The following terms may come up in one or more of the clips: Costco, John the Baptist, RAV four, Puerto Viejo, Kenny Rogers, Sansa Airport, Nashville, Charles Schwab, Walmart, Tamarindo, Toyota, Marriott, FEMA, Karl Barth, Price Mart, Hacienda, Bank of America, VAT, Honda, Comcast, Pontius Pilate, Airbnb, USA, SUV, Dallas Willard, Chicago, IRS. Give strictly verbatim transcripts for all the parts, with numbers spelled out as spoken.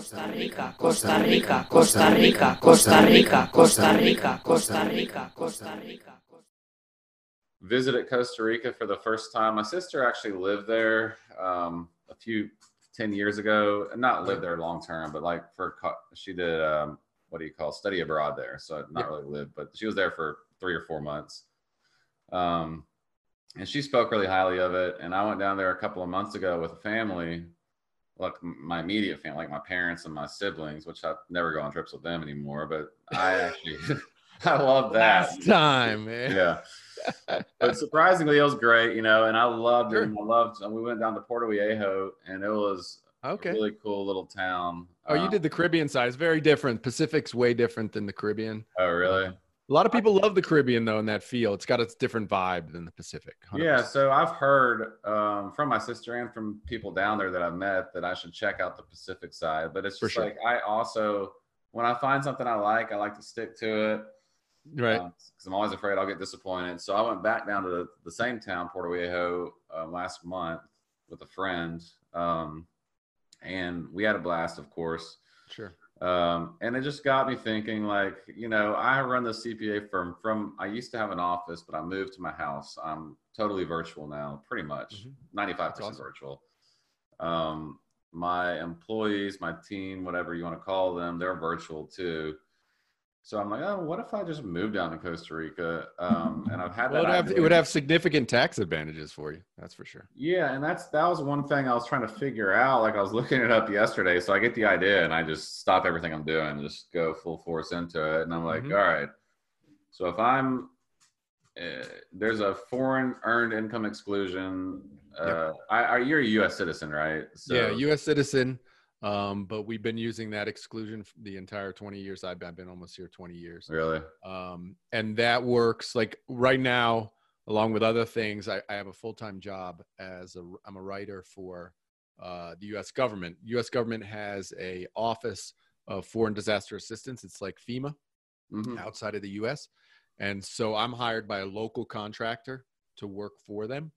Costa Rica, Costa Rica, Costa Rica, Costa Rica, Costa Rica, Costa Rica, Costa Rica. Visited Costa Rica for the first time. My sister actually lived there um, a few, ten years ago. Not lived there long term, but like for, she did, um, what do you call, study abroad there. So not really lived, but she was there for three or four months. Um, and she spoke really highly of it. And I went down there a couple of months ago with a family. Like my immediate family, like my parents and my siblings, which I never go on trips with them anymore, but I actually, I love that. Last time, man. Yeah. But surprisingly, it was great, you know, and I loved it. Sure. I loved, and we went down to Puerto Viejo, and it was okay. a really cool little town. Oh, um, you did the Caribbean side. It's very different. Pacific's way different than the Caribbean. Oh, really? Um, a lot of people love the Caribbean, though, in that feel. It's got a different vibe than the Pacific. one hundred percent. Yeah, so I've heard um, from my sister and from people down there that I've met that I should check out the Pacific side. But it's just sure. like I also, when I find something I like, I like to stick to it. Right. Because um, I'm always afraid I'll get disappointed. So I went back down to the, the same town, Puerto Viejo, uh, last month with a friend. Um, and we had a blast, of course. Sure. Um, and it just got me thinking, like, you know, I run the C P A firm from, I used to have an office, but I moved to my house. I'm totally virtual now, pretty much ninety-five percent mm-hmm. awesome. virtual. Um, my employees, my team, whatever you want to call them, they're virtual too. So I'm like, oh, what if I just moved down to Costa Rica? Um, and I've had that. Well, it, would have, it would have significant tax advantages for you. That's for sure. Yeah. And that's, that was one thing I was trying to figure out. Like I was looking it up yesterday. So I get the idea and I just stop everything I'm doing and just go full force into it. And I'm like, mm-hmm. all right. So if I'm, uh, there's a foreign earned income exclusion. Uh, yep. I, I, you're a U S citizen, right? So, yeah. U S citizen. Um, but we've been using that exclusion for the entire twenty years. I've been almost here twenty years. Really? Um, and that works like right now, along with other things. I, I have a full-time job as a, I'm a writer for, uh, the U S government. U S government has a office of foreign disaster assistance. It's like FEMA mm-hmm. outside of the U S. And so I'm hired by a local contractor to work for them.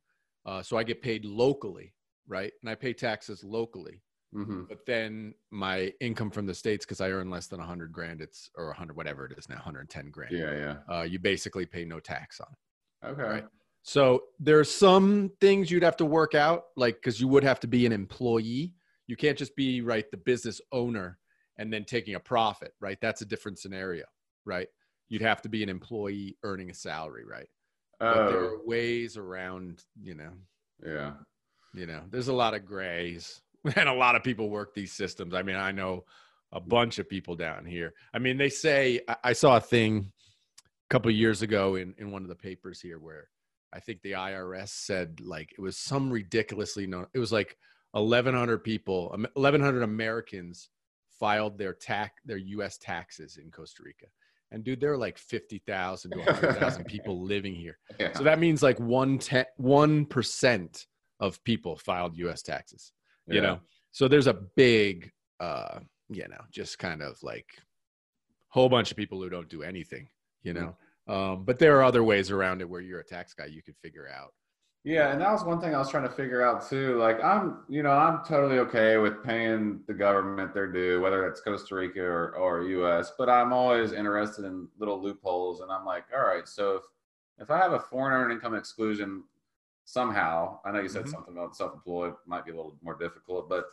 Uh, so I get paid locally, right? And I pay taxes locally. Mm-hmm. But then my income from the States, because I earn less than a hundred grand, it's or a hundred, whatever it is now, one hundred ten grand. Yeah. Yeah. Uh, you basically pay no tax on it. Okay. Right? So there are some things you'd have to work out, like, cause you would have to be an employee. You can't just be right. The business owner and then taking a profit, right? That's a different scenario, right? You'd have to be an employee earning a salary. Right. Oh. But there are ways around, you know, yeah. You know, there's a lot of grays. And a lot of people work these systems. I mean, I know a bunch of people down here. I mean, they say, I saw a thing a couple of years ago in, in one of the papers here where I think the I R S said like, it was some ridiculously known. It was like eleven hundred people, eleven hundred Americans filed their tax, their U S taxes in Costa Rica. And dude, there are like fifty thousand to one hundred thousand people living here. Yeah. So that means like one ten, one percent of people filed U S taxes. You yeah. know, so there's a big, uh, you know, just kind of like whole bunch of people who don't do anything, you know, mm-hmm. um, but there are other ways around it where you're a tax guy, you can figure out. Yeah. And that was one thing I was trying to figure out too. Like I'm, you know, I'm totally okay with paying the government their due, whether it's Costa Rica or, or U S, but I'm always interested in little loopholes. And I'm like, all right, so if, if I have a foreign earned income exclusion, somehow, I know you said mm-hmm. something about self-employed might be a little more difficult, but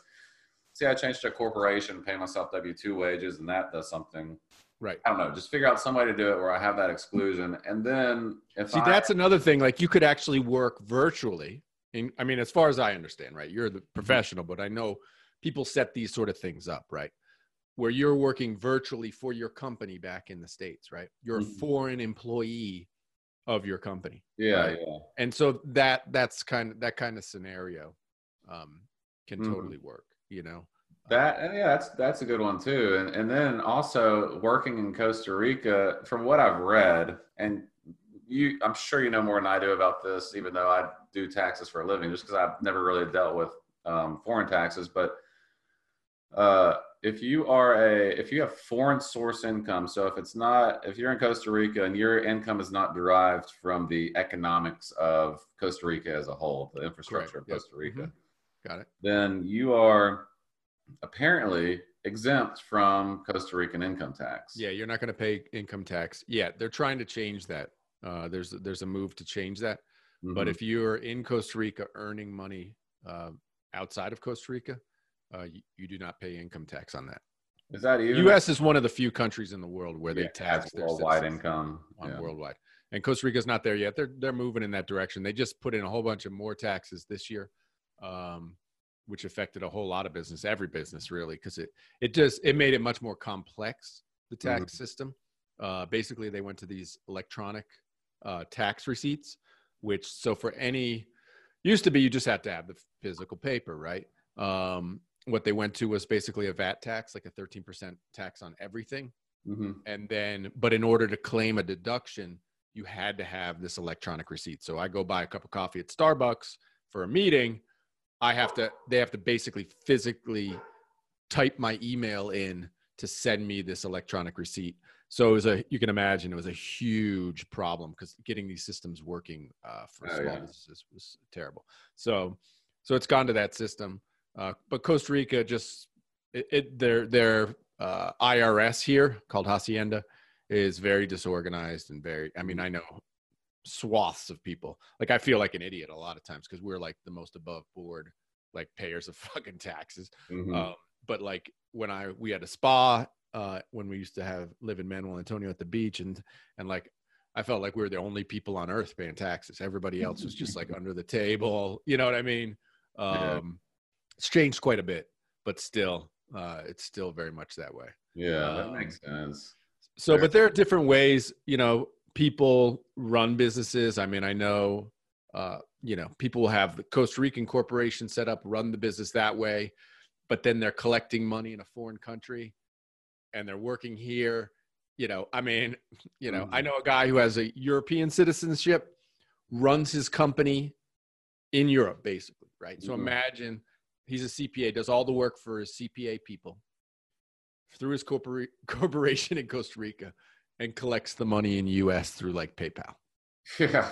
see, I changed to a corporation, pay myself W two wages, and that does something. Right. I don't know. Just figure out some way to do it where I have that exclusion. And then if see, I- that's another thing. Like you could actually work virtually. In, I mean, as far as I understand, right? You're the professional, but I know people set these sort of things up, right? Where you're working virtually for your company back in the States, right? You're mm-hmm. a foreign employee of your company. Yeah, right? Yeah. And so that that's kind of that kind of scenario um can mm-hmm. totally work, you know. That and yeah, that's that's a good one too. And and then also working in Costa Rica, from what I've read, and you I'm sure you know more than I do about this, even though I do taxes for a living, just because I've never really dealt with um foreign taxes, but uh if you are a, if you have foreign source income, so if it's not, if you're in Costa Rica and your income is not derived from the economics of Costa Rica as a whole, the infrastructure Correct. Of yep. Costa Rica, mm-hmm. Got it. Then you are apparently exempt from Costa Rican income tax. Yeah, you're not going to pay income tax yet. They're trying to change that. Uh, there's there's a move to change that. Mm-hmm. But if you're in Costa Rica earning money uh, outside of Costa Rica, uh, you, you do not pay income tax on that. Is that even? U S is one of the few countries in the world where yeah, they tax their worldwide income on yeah. worldwide. And Costa Rica's not there yet. They're they're moving in that direction. They just put in a whole bunch of more taxes this year, um, which affected a whole lot of business, every business really, because it it just it made it much more complex, the tax mm-hmm. system. Uh, basically, they went to these electronic uh, tax receipts, which so for any used to be you just have to have the physical paper, right? Um, what they went to was basically a V A T tax, like a thirteen percent tax on everything, mm-hmm. and then but in order to claim a deduction, you had to have this electronic receipt. So I go buy a cup of coffee at Starbucks for a meeting. I have to, they have to basically physically type my email in to send me this electronic receipt. So it was a, you can imagine it was a huge problem because getting these systems working uh, for oh, small yeah. businesses was terrible. So, so it's gone to that system. Uh, but Costa Rica just, it, it their, their uh, I R S here called Hacienda is very disorganized and very, I mean, I know swaths of people. Like I feel like an idiot a lot of times because we're like the most above board, like payers of fucking taxes. Mm-hmm. uh, but like when I, we had a spa uh, when we used to have live in Manuel Antonio at the beach and, and like, I felt like we were the only people on earth paying taxes. Everybody else was just like under the table. You know what I mean? Um, yeah. It's changed quite a bit, but still, uh, it's still very much that way. Yeah, uh, that makes sense. So, but there are different ways, you know, people run businesses. I mean, I know, uh, you know, people have the Costa Rican corporation set up, run the business that way, but then they're collecting money in a foreign country and they're working here. You know, I mean, you know, mm-hmm. I know a guy who has a European citizenship, runs his company in Europe, basically, right? Mm-hmm. So imagine he's a C P A, does all the work for his C P A people, through his corpora- corporation in Costa Rica and collects the money in U S through like PayPal. Yeah.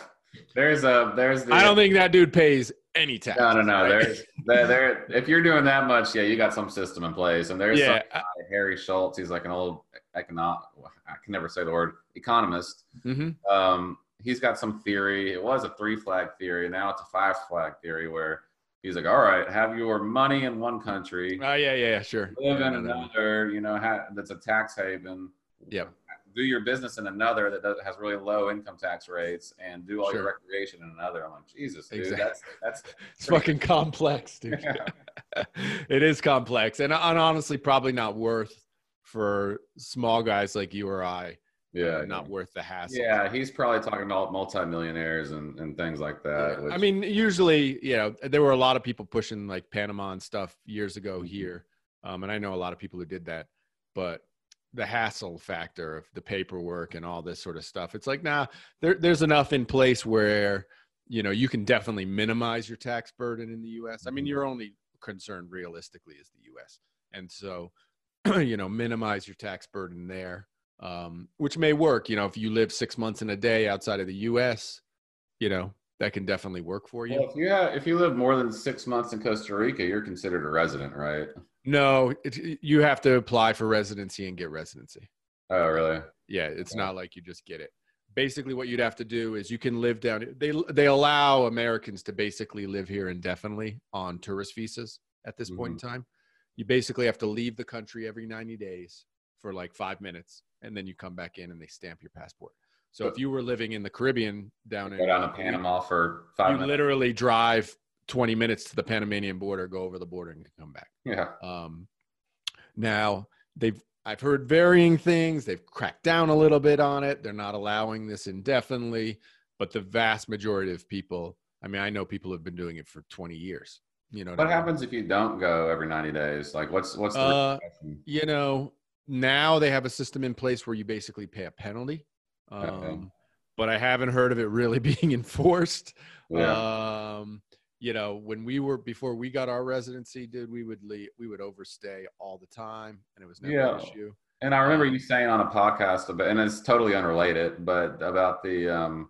There's a, there's the, I don't think that dude pays any tax. No, no, no. Right? There's there, there, if you're doing that much, yeah, you got some system in place. And there's yeah, some guy, Harry Schultz. He's like an old economic, I can never say the word economist. Mm-hmm. Um, he's got some theory. It was a three flag theory. Now it's a five flag theory where he's like, all right, have your money in one country. Oh, yeah, yeah, sure. Live in another, you know, ha- that's a tax haven. Yeah. Do your business in another that does, has really low income tax rates and do all sure. your recreation in another. I'm like, Jesus, dude, exactly. that's, that's it's fucking complex, dude. Yeah. It is complex and, and honestly probably not worth for small guys like you or I. Yeah, not yeah. worth the hassle. Yeah, he's probably talking about multimillionaires and, and things like that. Yeah. Which... I mean, usually, you know, there were a lot of people pushing like Panama and stuff years ago mm-hmm. here. Um, and I know a lot of people who did that. But the hassle factor of the paperwork and all this sort of stuff, it's like, nah, there, there's enough in place where, you know, you can definitely minimize your tax burden in the U S. Mm-hmm. I mean, your only concern realistically is the U S. And so, you know, minimize your tax burden there. Um, which may work, you know, if you live six months in a day outside of the U S, you know, that can definitely work for you. Well, if you have, if you live more than six months in Costa Rica, you're considered a resident, right? No, it, you have to apply for residency and get residency. Oh, really? Yeah. It's yeah. not like you just get it. Basically what you'd have to do is you can live down. They, they allow Americans to basically live here indefinitely on tourist visas at this mm-hmm. point in time. You basically have to leave the country every ninety days for like five minutes. And then you come back in and they stamp your passport. So if you were living in the Caribbean down in down to Panama for five minutes, you literally drive twenty minutes to the Panamanian border, go over the border and come back. Yeah. Um, now they've, I've heard varying things. They've cracked down a little bit on it. They're not allowing this indefinitely, but the vast majority of people, I mean, I know people have been doing it for twenty years, you know. What, what I mean? Happens if you don't go every ninety days? Like what's, what's the, uh, you know, now they have a system in place where you basically pay a penalty, um, okay. but I haven't heard of it really being enforced. Yeah. Um, you know, when we were, before we got our residency, dude, we would leave, we would overstay all the time and it was never yeah. an issue. And I remember um, you saying on a podcast about, and it's totally unrelated, but about the, um,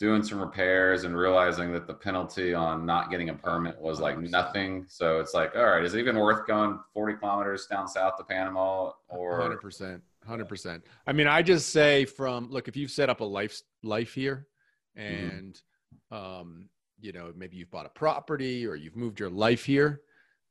doing some repairs and realizing that the penalty on not getting a permit was like nothing. So it's like, all right, is it even worth going forty kilometers down south to Panama? Or one hundred percent, one hundred percent. I mean, I just say from, look, if you've set up a life, life here and, mm-hmm. um, you know, maybe you've bought a property or you've moved your life here,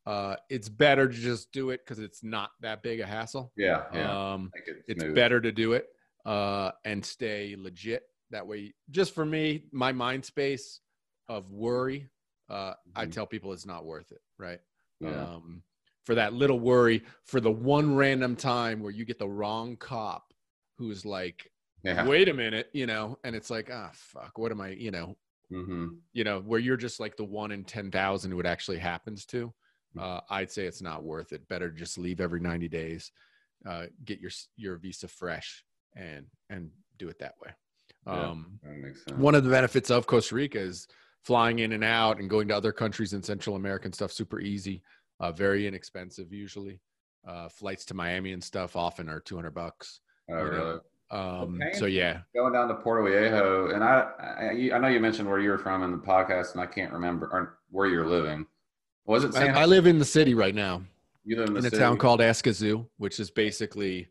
uh, it's better to just do it because it's not that big a hassle. Yeah. yeah. Um, it's smooth. Better to do it uh, and stay legit. That way, just for me, my mind space of worry, uh, mm-hmm. I tell people it's not worth it, right? Yeah. Um, for that little worry, for the one random time where you get the wrong cop who's like, yeah. wait a minute, you know, and it's like, ah, fuck, what am I, you know, mm-hmm. you know, where you're just like the one in ten thousand who it actually happens to, uh, I'd say it's not worth it. Better just leave every ninety days, uh, get your, your visa fresh and, and do it that way. Um, yeah, that makes sense. One of the benefits of Costa Rica is flying in and out and going to other countries in Central America and stuff, super easy, uh, very inexpensive. Usually, uh, flights to Miami and stuff often are two hundred bucks. Oh, really? Um, okay. So yeah, going down to Puerto Viejo, and I, I, I know you mentioned where you were from in the podcast and I can't remember or where you're living. Was it? San I, I live in the city right now. You live in, the in a city? town called Escazú, which is basically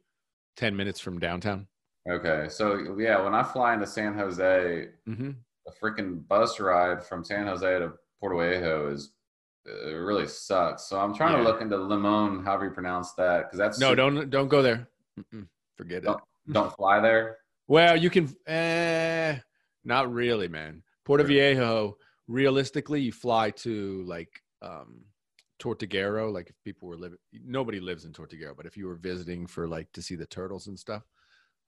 ten minutes from downtown. Okay, so yeah, when I fly into San Jose, mm-hmm. the freaking bus ride from San Jose to Puerto Viejo is it really sucks. So I'm trying yeah. to look into Limon, however you pronounce that, because that's no, super- don't don't go there. Mm-mm, forget don't, it. Don't fly there. Well, you can, eh, not really, man. Puerto yeah. Viejo, realistically, you fly to like um, Tortuguero. Like if people were living, nobody lives in Tortuguero, but if you were visiting for like to see the turtles and stuff.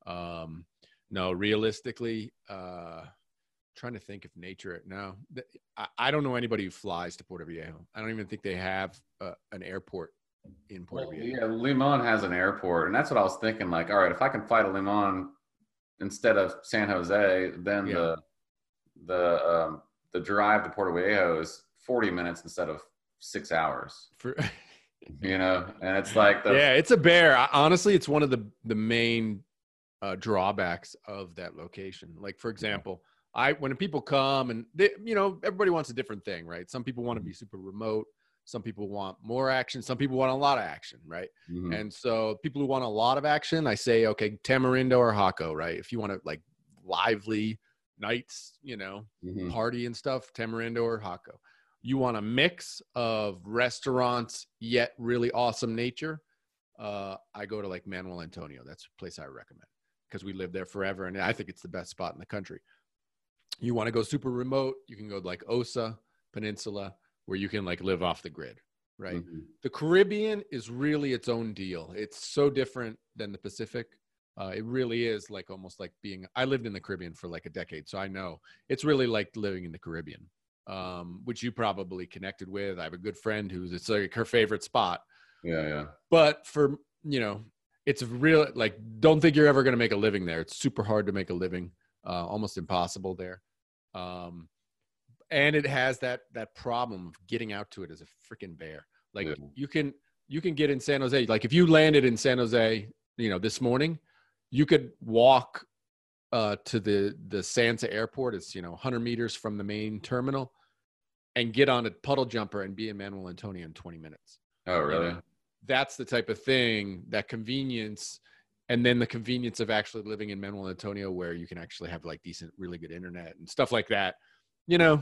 Um, no, realistically, uh, trying to think of nature. No, th- I, I don't know anybody who flies to Puerto Viejo. I don't even think they have uh, an airport in Puerto well, Viejo. Yeah, Limon has an airport. And that's what I was thinking. Like, all right, if I can fly to Limon instead of San Jose, then yeah. the, the, um, the drive to Puerto Viejo is forty minutes instead of six hours. For- you know? And it's like, the- yeah, it's a bear. I, honestly, it's one of the, the main Uh, drawbacks of that location. Like, for example, I when people come and they, you know, everybody wants a different thing, right? Some people want to be super remote. Some people want more action. Some people want a lot of action, right? Mm-hmm. And so people who want a lot of action, I say, okay, Tamarindo or Jaco, right? If you want to like lively nights, you know, mm-hmm. party and stuff, Tamarindo or Jaco. You want a mix of restaurants, yet really awesome nature. Uh, I go to like Manuel Antonio. That's a place I recommend, because we lived there forever. And I think it's the best spot in the country. You want to go super remote, you can go like Osa Peninsula, where you can like live off the grid, right? Mm-hmm. The Caribbean is really its own deal. It's so different than the Pacific. Uh, it really is like almost like being, I lived in the Caribbean for like a decade. So I know it's really like living in the Caribbean, um, which you probably connected with. I have a good friend who's, it's like her favorite spot. Yeah, yeah. But for, you know, it's real, like, don't think you're ever going to make a living there. It's super hard to make a living, uh, almost impossible there. Um, and it has that that problem of getting out to it as a freaking bear. Like yeah. you can you can get in San Jose. Like if you landed in San Jose, you know, this morning, you could walk uh, to the, the Sansa Airport. It's, you know, one hundred meters from the main terminal and get on a puddle jumper and be in Manuel Antonio in twenty minutes. Oh, really? You know? That's the type of thing, that convenience, and then the convenience of actually living in Manuel Antonio, where you can actually have like decent, really good internet and stuff like that. You know,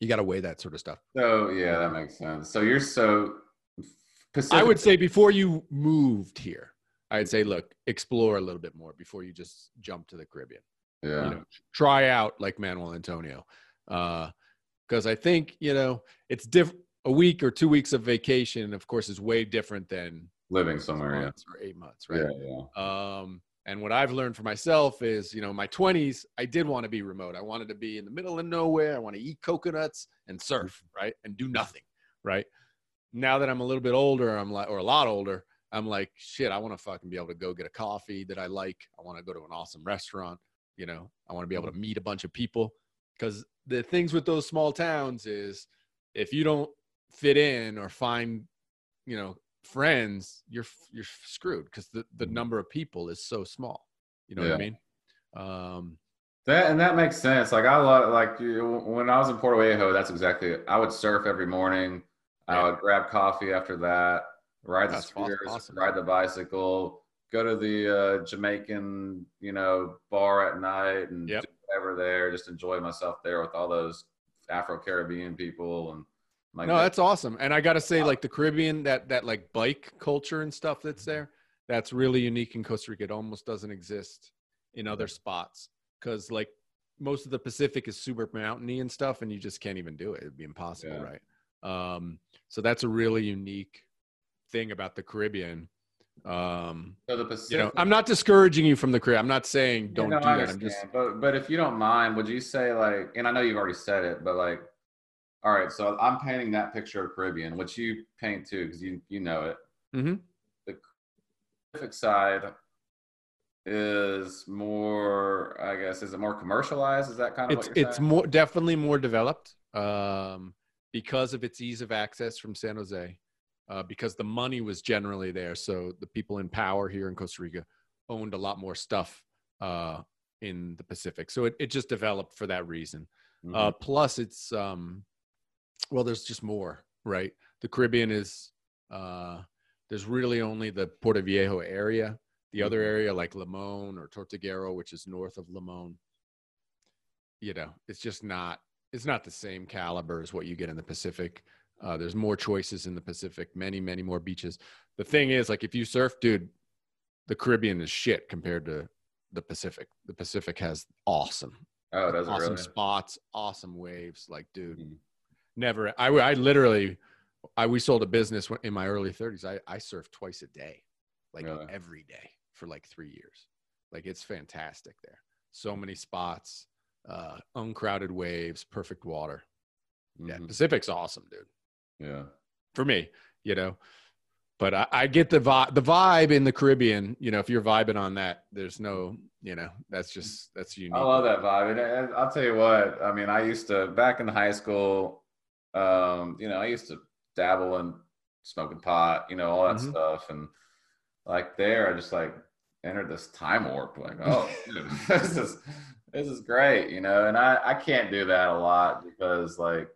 you got to weigh that sort of stuff. So yeah, that makes sense. So you're so Pacific. I would say before you moved here, I'd say, look, explore a little bit more before you just jump to the Caribbean. Yeah. You know, try out like Manuel Antonio. Uh, 'cause I think, you know, it's different. A week or two weeks of vacation, of course, is way different than living somewhere, yeah, or eight months, right? Yeah, yeah. Um, and what I've learned for myself is, you know, in my twenties, I did want to be remote. I wanted to be in the middle of nowhere. I want to eat coconuts and surf, right, and do nothing, right? Now that I'm a little bit older, I'm like, or a lot older, I'm like, shit, I want to fucking be able to go get a coffee that I like. I want to go to an awesome restaurant. You know, I want to be able to meet a bunch of people, because the things with those small towns is if you don't fit in or find, you know, friends, you're you're screwed, because the, the number of people is so small, you know yeah. what I mean? Um, That and that makes sense. Like I love, like when I was in Puerto Viejo, that's exactly it. I would surf every morning. Yeah. I would grab coffee after that, ride the that's scooters, awesome. Ride the bicycle, go to the uh, Jamaican, you know, bar at night and yep. do whatever there. Just enjoy myself there with all those Afro-Caribbean people and. Like no, that. That's awesome. And I got to say, like the Caribbean, that, that like bike culture and stuff that's there, that's really unique in Costa Rica. It almost doesn't exist in other spots because like most of the Pacific is super mountainy and stuff and you just can't even do it. It'd be impossible. Yeah. Right. Um, so that's a really unique thing about the Caribbean. Um, so the Pacific, you know, I'm not discouraging you from the Caribbean. I'm not saying don't yeah, no, do I that. I'm just, but, but if you don't mind, would you say like, and I know you've already said it, but like, all right, so I'm painting that picture of Caribbean, which you paint too, because you you know it. Mm-hmm. The Pacific side is more, I guess, is it more commercialized? Is that kind of it's, what you're it's saying? More definitely more developed um, because of its ease of access from San Jose, uh, because the money was generally there. So the people in power here in Costa Rica owned a lot more stuff uh, in the Pacific. So it it just developed for that reason. Mm-hmm. Uh, plus, it's um, well, there's just more, right? The Caribbean is, uh, there's really only the Puerto Viejo area. The other area like Limon or Tortuguero, which is north of Limon, you know, it's just not, it's not the same caliber as what you get in the Pacific. Uh, there's more choices in the Pacific, many, many more beaches. The thing is like, if you surf, dude, the Caribbean is shit compared to the Pacific. The Pacific has awesome, oh, that's awesome really? spots, awesome waves. Like, dude. Mm-hmm. Never. I, I literally, I, we sold a business in my early thirties. I, I surfed twice a day, like really? every day for like three years. Like it's fantastic there. So many spots, uh, uncrowded waves, perfect water. Mm-hmm. Yeah. Pacific's awesome, dude. Yeah. For me, you know, but I, I get the vibe, the vibe in the Caribbean, you know, if you're vibing on that, there's no, you know, that's just, that's unique. I love that vibe. And, and I'll tell you what, I mean, I used to, back in high school, um you know, I used to dabble in smoking pot, you know, all that mm-hmm. stuff, and like there I just like entered this time warp, like, oh dude, this is this is great, you know. And i i can't do that a lot because, like,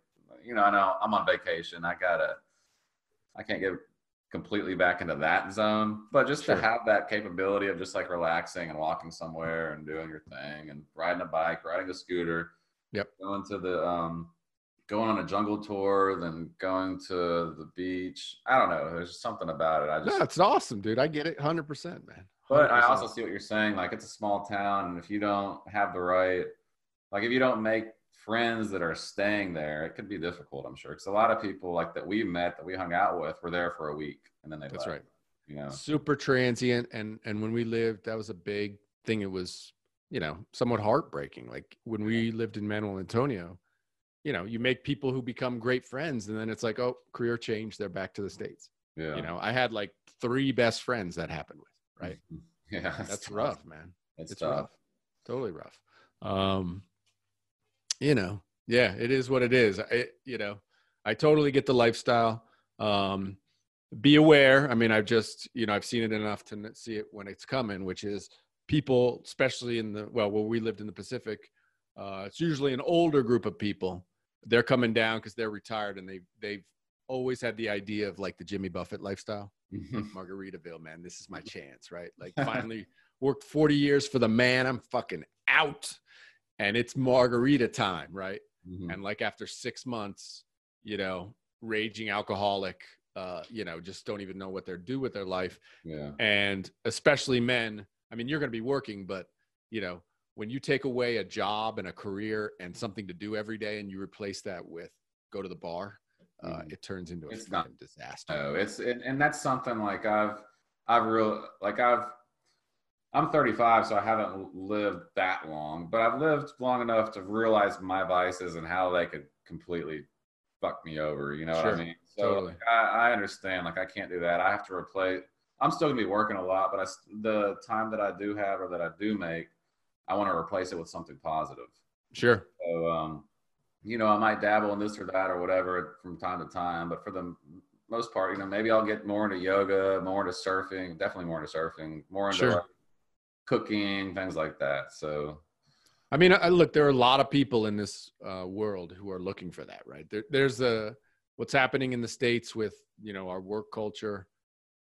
you know, I know I'm on vacation, i gotta i can't get completely back into that zone, but just sure. to have that capability of just like relaxing and walking somewhere and doing your thing and riding a bike, riding a scooter, yep going to the um going on a jungle tour, then going to the beach. I don't know. There's just something about it. I just, no, it's awesome, dude. I get it one hundred percent, man. one hundred percent. But I also see what you're saying. Like, it's a small town, and if you don't have the right, like, if you don't make friends that are staying there, it could be difficult, I'm sure. Because a lot of people, like, that we met, that we hung out with, were there for a week, and then they That's left. Right. You know? Super transient. And, and when we lived, that was a big thing. It was, you know, somewhat heartbreaking. Like, when we lived in Manuel Antonio, you know, you make people who become great friends, and then it's like, oh, career change, they're back to the States. Yeah. You know, I had like three best friends that happened with, right? Yeah. That's, that's rough, man. That's it's tough. rough. Totally rough. Um, you know, yeah, it is what it is. I, you know, I totally get the lifestyle. Um, be aware. I mean, I've just, you know, I've seen it enough to see it when it's coming, which is people, especially in the, well, where we lived in the Pacific, uh, it's usually an older group of people. They're coming down because they're retired, and they they've always had the idea of like the Jimmy Buffett lifestyle. Mm-hmm. Margaritaville, man, this is my chance, right? Like, finally worked forty years for the man. I'm fucking out, and it's margarita time, right? Mm-hmm. And like after six months, you know, raging alcoholic, uh, you know, just don't even know what they're do with their life. Yeah. And especially men. I mean, you're going to be working, but you know, when you take away a job and a career and something to do every day, and you replace that with go to the bar, uh, mm-hmm. it turns into a it's not, disaster. No, it's and, and that's something like I've I've real like I've I'm thirty-five, so I haven't lived that long, but I've lived long enough to realize my vices and how they could completely fuck me over. You know sure, what I mean? So totally. like, I, I understand. Like, I can't do that. I have to replace. I'm still gonna be working a lot, but I, the time that I do have or that I do make, I want to replace it with something positive. Sure. So, um, you know, I might dabble in this or that or whatever from time to time, but for the most part, you know, maybe I'll get more into yoga, more into surfing, definitely more into surfing, more into sure. like cooking, things like that. So I mean, I, look, there are a lot of people in this uh, world who are looking for that, right? There, there's a, what's happening in the States with, you know, our work culture,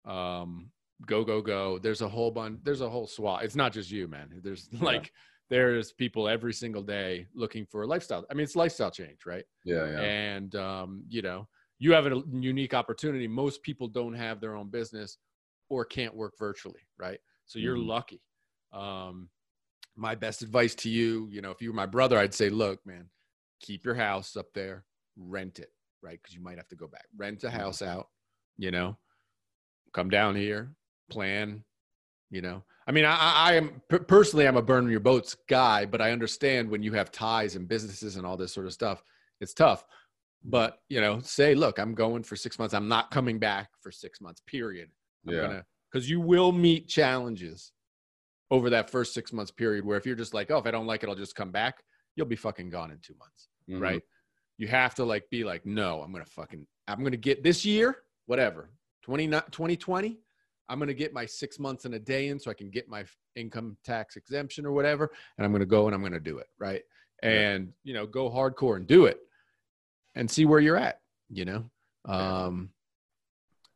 um, go, go, go. There's a whole bunch, there's a whole swath. It's not just you, man. There's like, yeah. there's people every single day looking for a lifestyle. I mean, it's lifestyle change, right? Yeah. yeah. And, um, you know, you have a unique opportunity. Most people don't have their own business or can't work virtually, right? So you're mm-hmm. lucky. Um, My best advice to you, you know, if you were my brother, I'd say, look, man, keep your house up there, rent it, right? Because you might have to go back. Rent a house out, you know, come down here, plan, you know. I mean, I, I am personally, I'm a burn your boats guy, but I understand when you have ties and businesses and all this sort of stuff, it's tough. But, you know, say, look, I'm going for six months. I'm not coming back for six months, period. I'm yeah. gonna, because you will meet challenges over that first six months period, where if you're just like, oh, if I don't like it, I'll just come back, you'll be fucking gone in two months, mm-hmm. right? You have to like be like, no, I'm gonna fucking, I'm gonna get this year, whatever, twenty twenty, I'm gonna get my six months and a day in so I can get my income tax exemption or whatever, and I'm gonna go and I'm gonna do it, right? And, yeah. you know, go hardcore and do it and see where you're at, you know? Um,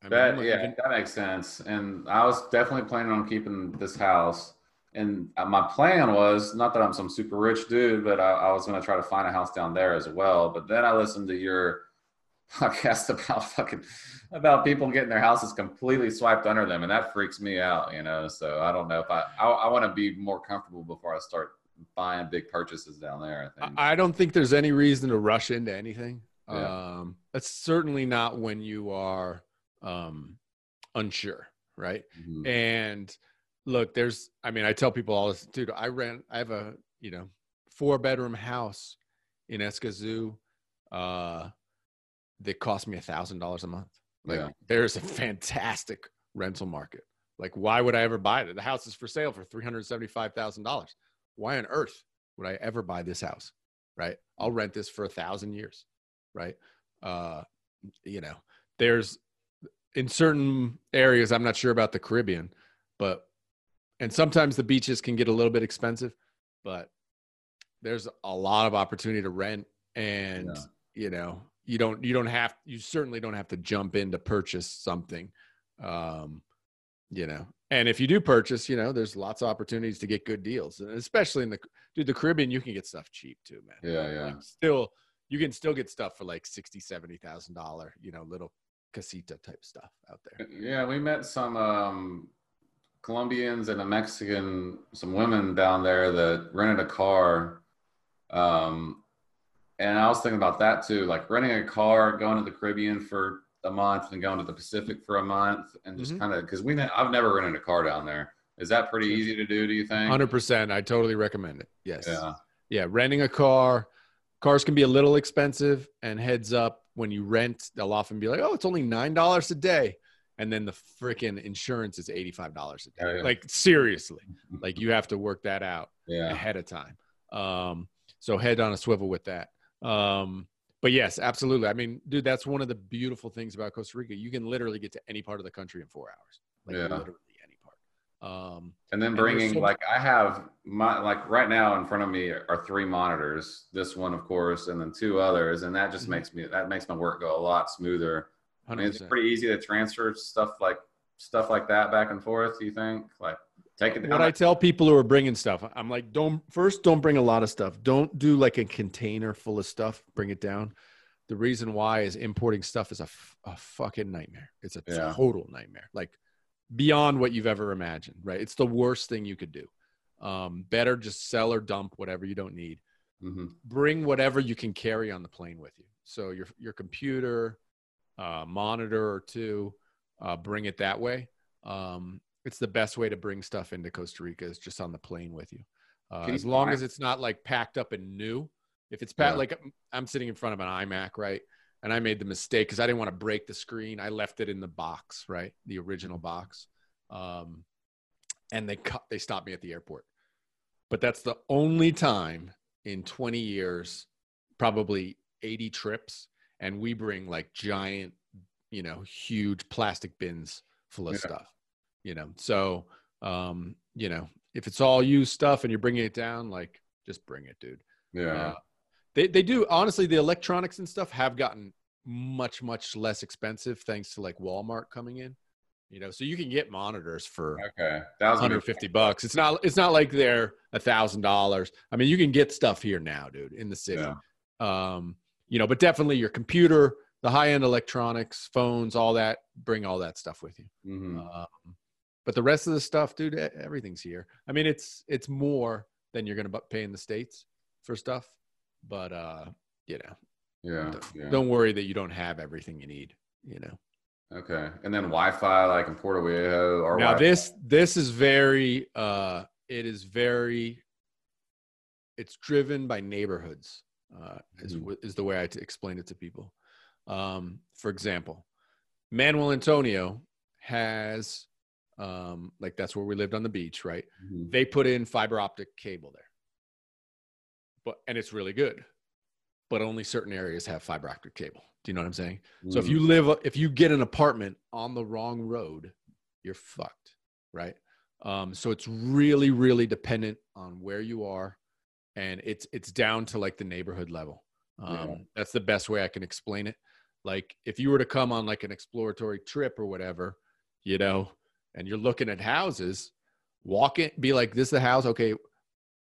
I that, mean, yeah, even- that makes sense. And I was definitely planning on keeping this house. And my plan was, not that I'm some super rich dude, but I, I was going to try to find a house down there as well. But then I listened to your podcast about fucking, about people getting their houses completely swiped under them. And that freaks me out, you know? So I don't know if I, I, I want to be more comfortable before I start buying big purchases down there. I think. I don't think there's any reason to rush into anything. Yeah. Um, that's certainly not when you are um, unsure. Right. Mm-hmm. And look, there's, I mean, I tell people all this, dude, I rent, I have a, you know, four bedroom house in Escazú uh, that cost me a thousand dollars a month. Like yeah. there's a fantastic rental market. Like, why would I ever buy it? The house is for sale for three hundred seventy-five thousand dollars. Why on earth would I ever buy this house? Right. I'll rent this for a thousand years. Right. Uh, you know, there's in certain areas, I'm not sure about the Caribbean, but and sometimes the beaches can get a little bit expensive, but there's a lot of opportunity to rent. And, yeah. you know, you don't, you don't have, you certainly don't have to jump in to purchase something, um, you know, and if you do purchase, you know, there's lots of opportunities to get good deals. And especially in the, dude, the Caribbean, you can get stuff cheap too, man. Yeah. yeah. Like still, you can still get stuff for like sixty, seventy thousand dollars, you know, little casita type stuff out there. Yeah. We met some, um, Colombians and a Mexican, some women down there that rented a car. Um, and I was thinking about that too, like renting a car, going to the Caribbean for a month and going to the Pacific for a month and just mm-hmm. kind of, cause we, ne- I've never rented a car down there. Is that pretty easy to do? Do you think? one hundred percent. I totally recommend it. Yes. Yeah. Yeah. Renting a car, cars can be a little expensive, and heads up when you rent, they'll often be like, oh, it's only nine dollars a day. And then the freaking insurance is eighty-five dollars a day. Oh, yeah. Like seriously, like you have to work that out yeah. ahead of time. Um, so head on a swivel with that. Um, but yes, absolutely. I mean, dude, that's one of the beautiful things about Costa Rica. You can literally get to any part of the country in four hours. Like yeah. literally any part. Um, and then bringing and so- like, I have my, like right now in front of me are three monitors, this one of course, and then two others. And that just mm-hmm. makes me, that makes my work go a lot smoother. I mean, it's pretty easy to transfer stuff like stuff like that back and forth. Do you think? Like, take it down. What I tell people who are bringing stuff, I'm like, don't first, don't bring a lot of stuff. Don't do like a container full of stuff. Bring it down. The reason why is importing stuff is a, a fucking nightmare. It's a yeah. total nightmare, like beyond what you've ever imagined. Right? It's the worst thing you could do. Um, better just sell or dump whatever you don't need. Mm-hmm. Bring whatever you can carry on the plane with you. So your your computer. Uh, monitor or two, uh, bring it that way. Um, it's the best way to bring stuff into Costa Rica is just on the plane with you. Uh, as long as it's not like packed up and new. If it's packed, yeah. like I'm sitting in front of an iMac, right? And I made the mistake because I didn't want to break the screen. I left it in the box, right? The original box. Um, and they cu- they stopped me at the airport. But that's the only time in twenty years, probably eighty trips, and we bring like giant, you know, huge plastic bins full of yeah. stuff, you know? So, um, you know, if it's all used stuff and you're bringing it down, like just bring it, dude. Yeah. Uh, they, they do. Honestly, the electronics and stuff have gotten much, much less expensive thanks to like Walmart coming in, you know, so you can get monitors for okay. one hundred fifty bucks. It's not, it's not like they're a thousand dollars. I mean, you can get stuff here now, dude, in the city. Yeah. Um, you know, but definitely your computer, the high-end electronics, phones, all that, bring all that stuff with you. Mm-hmm. Um, but the rest of the stuff, dude, everything's here. I mean, it's, it's more than you're going to pay in the States for stuff, but, uh, you know, yeah don't, yeah. don't worry that you don't have everything you need, you know? Okay. And then Wi-Fi, like in Puerto Viejo. Or now Wi-Fi. this, this is very, uh, it is very, it's driven by neighborhoods, uh, mm-hmm. is, is the way I t- explain it to people. Um, for example, Manuel Antonio has, um, like that's where we lived on the beach, right? Mm-hmm. They put in fiber optic cable there, but, and it's really good, but only certain areas have fiber optic cable. Do you know what I'm saying? Mm-hmm. So if you live, if you get an apartment on the wrong road, you're fucked. Right. Um, so it's really, really dependent on where you are, and it's, it's down to like the neighborhood level. Um, yeah. That's the best way I can explain it. Like if you were to come on like an exploratory trip or whatever, you know, and you're looking at houses, walk it, be like, this is the house. Okay.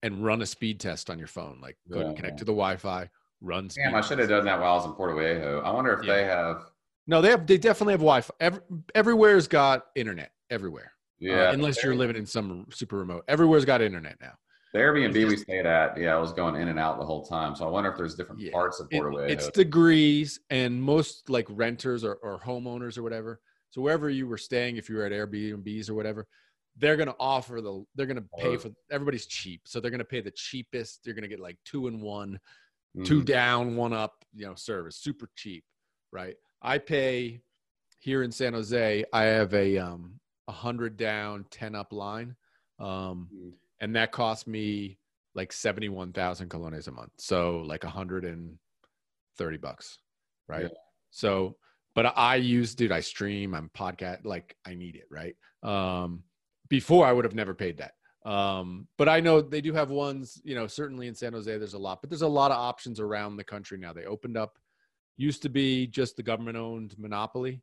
And run a speed test on your phone. Like go yeah, connect yeah. to the Wi-Fi, run. Damn, I should have done that while I was in Puerto Viejo. I wonder if yeah. they have. No, they have, they definitely have Wi-Fi. Every, everywhere's got internet everywhere. Yeah. Uh, unless you're living in some super remote, everywhere's got internet now. The Airbnb we stayed at, yeah, I was going in and out the whole time. So I wonder if there's different yeah, parts of Puerto Viejo. It, it's degrees, and most like renters or, or homeowners or whatever. So wherever you were staying, if you were at Airbnbs or whatever, they're going to offer the, they're going to pay for, everybody's cheap. So they're going to pay the cheapest. They're going to get like two and one, mm. two down, one up, you know, service, super cheap, right? I pay here in San Jose, I have a um, one hundred down, ten up line. Um, mm. And that cost me like seventy-one thousand colones a month. So like one hundred thirty bucks, right? Yeah. So, but I use, dude, I stream, I'm podcast, like I need it, right? Um, before I would have never paid that. Um, but I know they do have ones, you know, certainly in San Jose, there's a lot, but there's a lot of options around the country now. They opened up, used to be just the government owned monopoly,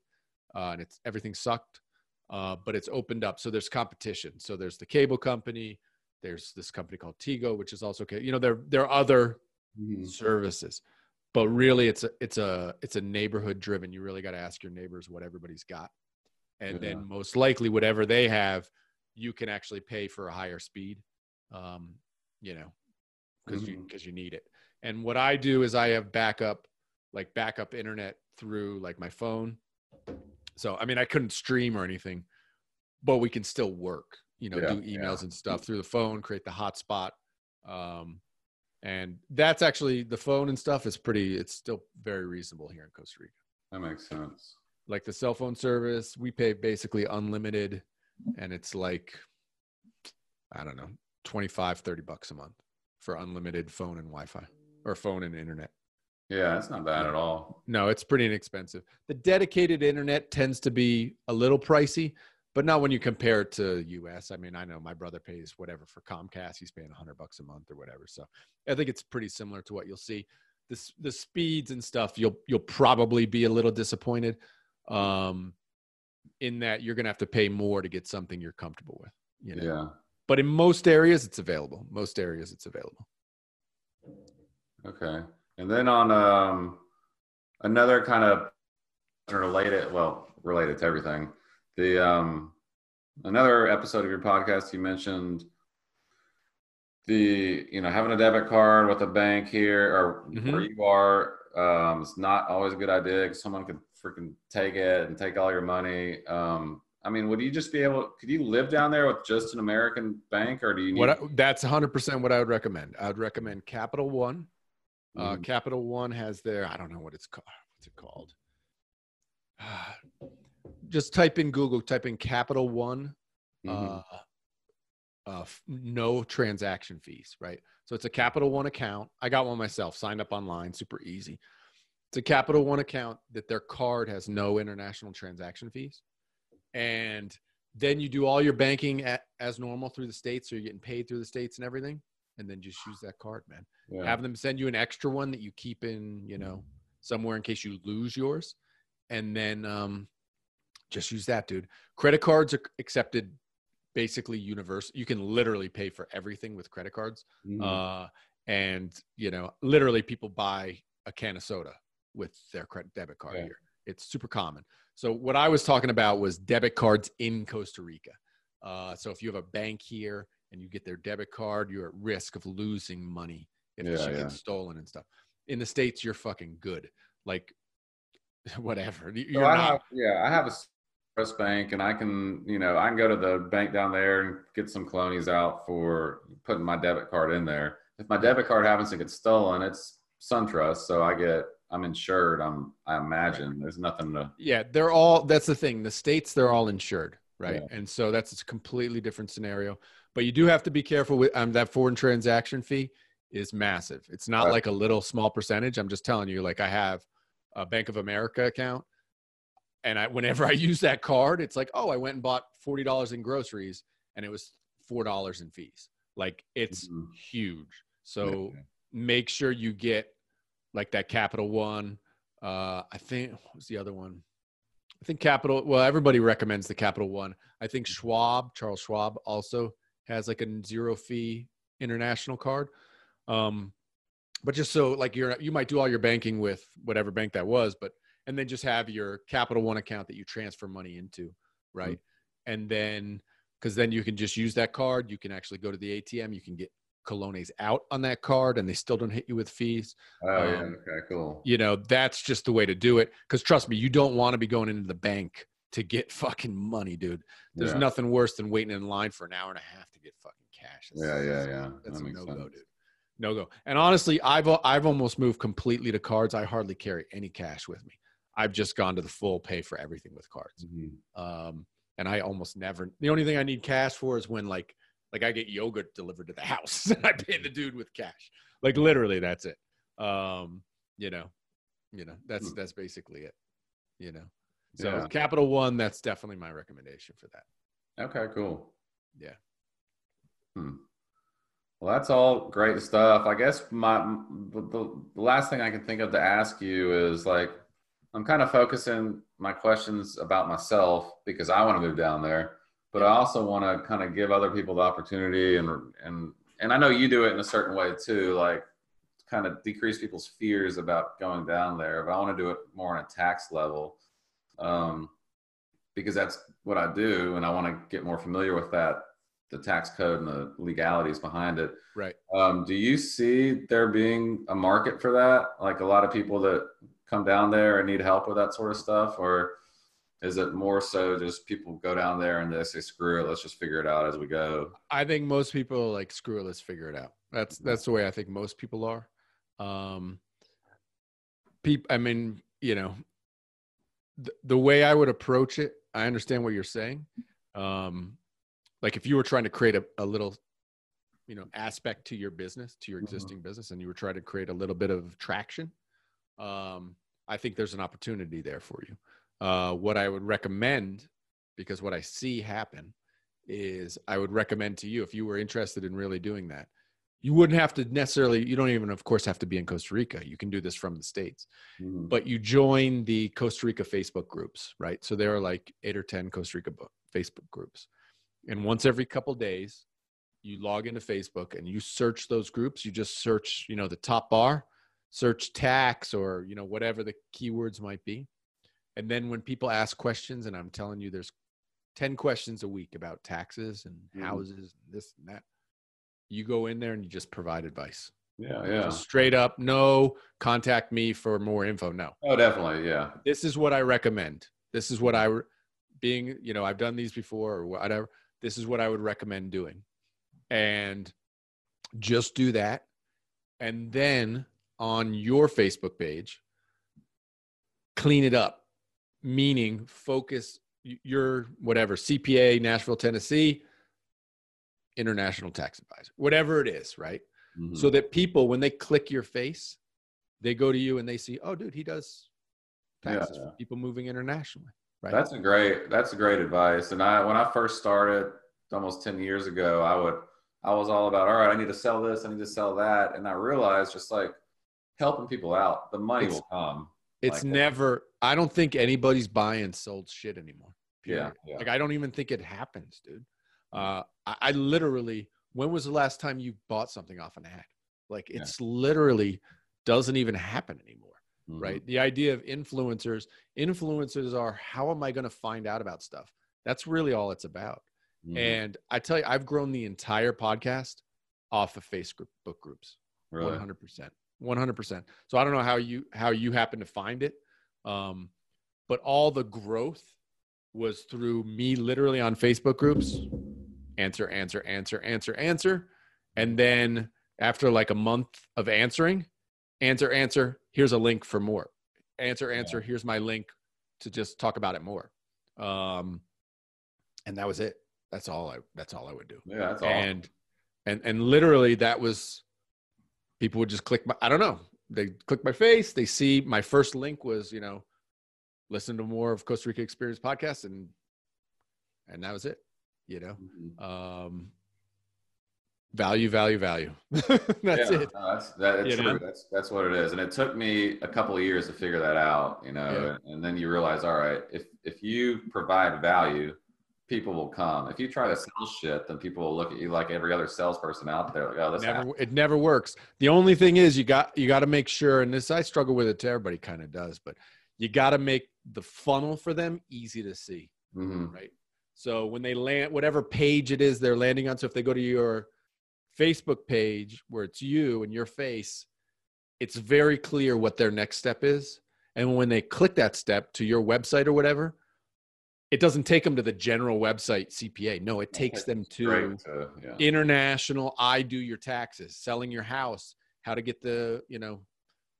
uh, and it's, everything sucked, uh, but it's opened up. So there's competition. So there's the cable company, there's this company called Tigo, which is also okay. You know, there, there are other mm-hmm. services, but really it's a, it's a, it's a neighborhood driven. You really got to ask your neighbors what everybody's got. And yeah. then most likely whatever they have, you can actually pay for a higher speed, um, you know, cause mm-hmm. you, cause you need it. And what I do is I have backup, like backup internet through like my phone. So, I mean, I couldn't stream or anything, but we can still work. You know, yeah, do emails yeah. and stuff through the phone, create the hotspot. Um, and that's actually the phone and stuff is pretty, it's still very reasonable here in Costa Rica. That makes sense. Like the cell phone service, we pay basically unlimited, and it's like, I don't know, twenty-five, thirty bucks a month for unlimited phone and Wi-Fi or phone and internet. Yeah, that's not bad at all. No, it's pretty inexpensive. The dedicated internet tends to be a little pricey. But not when you compare it to U S. I mean, I know my brother pays whatever for Comcast. He's paying one hundred bucks a month or whatever. So I think it's pretty similar to what you'll see. The, the speeds and stuff, you'll you'll probably be a little disappointed um, in that you're going to have to pay more to get something you're comfortable with. You know? Yeah. But in most areas, it's available. Most areas, it's available. Okay. And then on um, another kind of related, well, related to everything, The um, another episode of your podcast, you mentioned the, you know, having a debit card with a bank here or mm-hmm. where you are. Um, it's not always a good idea because someone could freaking take it and take all your money. Um, I mean, would you just be able, could you live down there with just an American bank, or do you need? What I, that's one hundred percent what I would recommend. I would recommend Capital One. Mm-hmm. Uh, Capital One has their, I don't know what it's called. What's it called? Just type in Google, type in Capital One, mm-hmm. uh, uh, no transaction fees, right? So it's a Capital One account. I got one myself, signed up online, super easy. It's a Capital One account that their card has no international transaction fees. And then you do all your banking at, as normal through the States. So you're getting paid through the States and everything. and then just use that card, man. Yeah. Have them send you an extra one that you keep in, you know, somewhere in case you lose yours. And then um, just use that, dude. Credit cards are accepted basically universal. You can literally pay for everything with credit cards. Mm. Uh, and, you know, literally people buy a can of soda with their credit debit card yeah. here. It's super common. So what I was talking about was debit cards in Costa Rica. Uh, so if you have a bank here and you get their debit card, you're at risk of losing money if it's yeah, yeah. stolen and stuff. In the States, you're fucking good. Like, whatever. You're so I not, have, yeah, I have a SunTrust bank, and I can, you know, I can go to the bank down there and get some colonies out for putting my debit card in there. If my debit card happens to get stolen, it's SunTrust, so I get, I'm insured. I'm, I imagine right. there's nothing to. Yeah, they're all. That's the thing. The states, they're all insured, right? Yeah. And so that's a completely different scenario. But you do have to be careful with um, that foreign transaction fee is massive. It's not right. like a little small percentage. I'm just telling you. Like I have a Bank of America account, and I whenever I use that card, it's like, oh, I went and bought forty dollars in groceries, and it was four dollars in fees. Like it's mm-hmm. huge. So okay. make sure you get. Like that Capital One, uh, I think what was the other one? I think Capital. Well, everybody recommends the Capital One. I think Schwab, Charles Schwab, also has like a zero fee international card. Um, but just so like you're, you might do all your banking with whatever bank that was, but and then just have your Capital One account that you transfer money into, right? Mm-hmm. And then because then you can just use that card. You can actually go to the A T M. You can get colones out on that card and they still don't hit you with fees. Oh um, yeah, okay, cool. You know, that's just the way to do it. Cause trust me, you don't want to be going into the bank to get fucking money, dude. There's yeah. nothing worse than waiting in line for an hour and a half to get fucking cash. That's, yeah, yeah, yeah. That's that a no-go, dude. No go. And honestly, I've, I've almost moved completely to cards. I hardly carry any cash with me. I've just gone to the full pay for everything with cards. Mm-hmm. Um, and I almost never, the only thing I need cash for is when like, Like I get yogurt delivered to the house and I pay the dude with cash. Like literally that's it. Um, you know, you know, that's, that's basically it, you know? So yeah. Capital One, that's definitely my recommendation for that. Okay, cool. Yeah. Hmm. Well, that's all great stuff. I guess my, the, the last thing I can think of to ask you is like, I'm kind of focusing my questions about myself because I want to move down there. But I also want to kind of give other people the opportunity and, and, and I know you do it in a certain way too, like kind of decrease people's fears about going down there, but I want to do it more on a tax level um, because that's what I do. And I want to get more familiar with that, the tax code and the legalities behind it. Right. Um, do you see there being a market for that? Like a lot of people that come down there and need help with that sort of stuff, or is it more so just people go down there and they say, screw it, let's just figure it out as we go? I think most people are like, screw it, let's figure it out. That's that's the way I think most people are. Um, peop- I mean, you know, th- the way I would approach it, I understand what you're saying. Um, like if you were trying to create a, a little, you know, aspect to your business, to your existing mm-hmm. business, and you were trying to create a little bit of traction, um, I think there's an opportunity there for you. Uh, what I would recommend, because what I see happen is I would recommend to you, if you were interested in really doing that, you wouldn't have to necessarily, you don't even, of course, have to be in Costa Rica. You can do this from the States, mm-hmm. but you join the Costa Rica Facebook groups, right? So there are like eight or ten Costa Rica Facebook groups. And once every couple of days, you log into Facebook and you search those groups. You just search, you know, the top bar, search tax or, you know, whatever the keywords might be. And then when people ask questions, and I'm telling you, there's ten questions a week about taxes and mm. houses, and this and that, you go in there and you just provide advice. Yeah, yeah. Just straight up, no, contact me for more info. No. Oh, definitely. Yeah. This is what I recommend. This is what I, re- being, you know, I've done these before or whatever. This is what I would recommend doing. And just do that. And then on your Facebook page, clean it up. Meaning focus your whatever C P A, Nashville, Tennessee, international tax advisor, whatever it is, right? Mm-hmm. So that people, when they click your face, they go to you and they see, oh dude, he does taxes yeah. for people moving internationally, right? That's a great, that's a great advice. And I, when I first started almost ten years ago, I would, I was all about, all right, I need to sell this, I need to sell that. And I realized just like helping people out, the money it's, will come. It's like never, that. I don't think anybody's buying sold shit anymore. Yeah, yeah. Like I don't even think it happens, dude. Uh, I, I literally, when was the last time you bought something off an ad? Like it's yeah. literally doesn't even happen anymore. Mm-hmm. Right? The idea of influencers, influencers are, how am I going to find out about stuff? That's really all it's about. Mm-hmm. And I tell you, I've grown the entire podcast off of Facebook groups. Really? one hundred percent. one hundred percent. So I don't know how you, how you happen to find it. Um, but all the growth was through me literally on Facebook groups, answer, answer, answer, answer, answer. And then after like a month of answering, answer, answer, here's a link for more. Answer, answer, yeah. here's my link to just talk about it more. Um, and that was it. That's all I, that's all I would do. Yeah, that's all. And, and, and literally that was, people would just click my, I don't know. They click my face. They see my first link was, you know, listen to more of Costa Rica Experience podcast. And, and that was it, you know, mm-hmm. um, value, value, value. That's yeah, it. No, that's, that, it's true. that's that's what it is. And it took me a couple of years to figure that out, you know, yeah. and then you realize, all right, if, if you provide value, people will come. If you try to sell shit, then people will look at you like every other salesperson out there. Like, oh, this never, it never works. The only thing is you got, you got to make sure, and this, I struggle with it too, everybody kind of does, but you got to make the funnel for them easy to see. Mm-hmm. Right. So when they land, whatever page it is they're landing on. So if they go to your Facebook page where it's you and your face, it's very clear what their next step is. And when they click that step to your website or whatever, it doesn't take them to the general website C P A. No, it takes them to uh, yeah. international. I do your taxes, selling your house, how to get the, you know,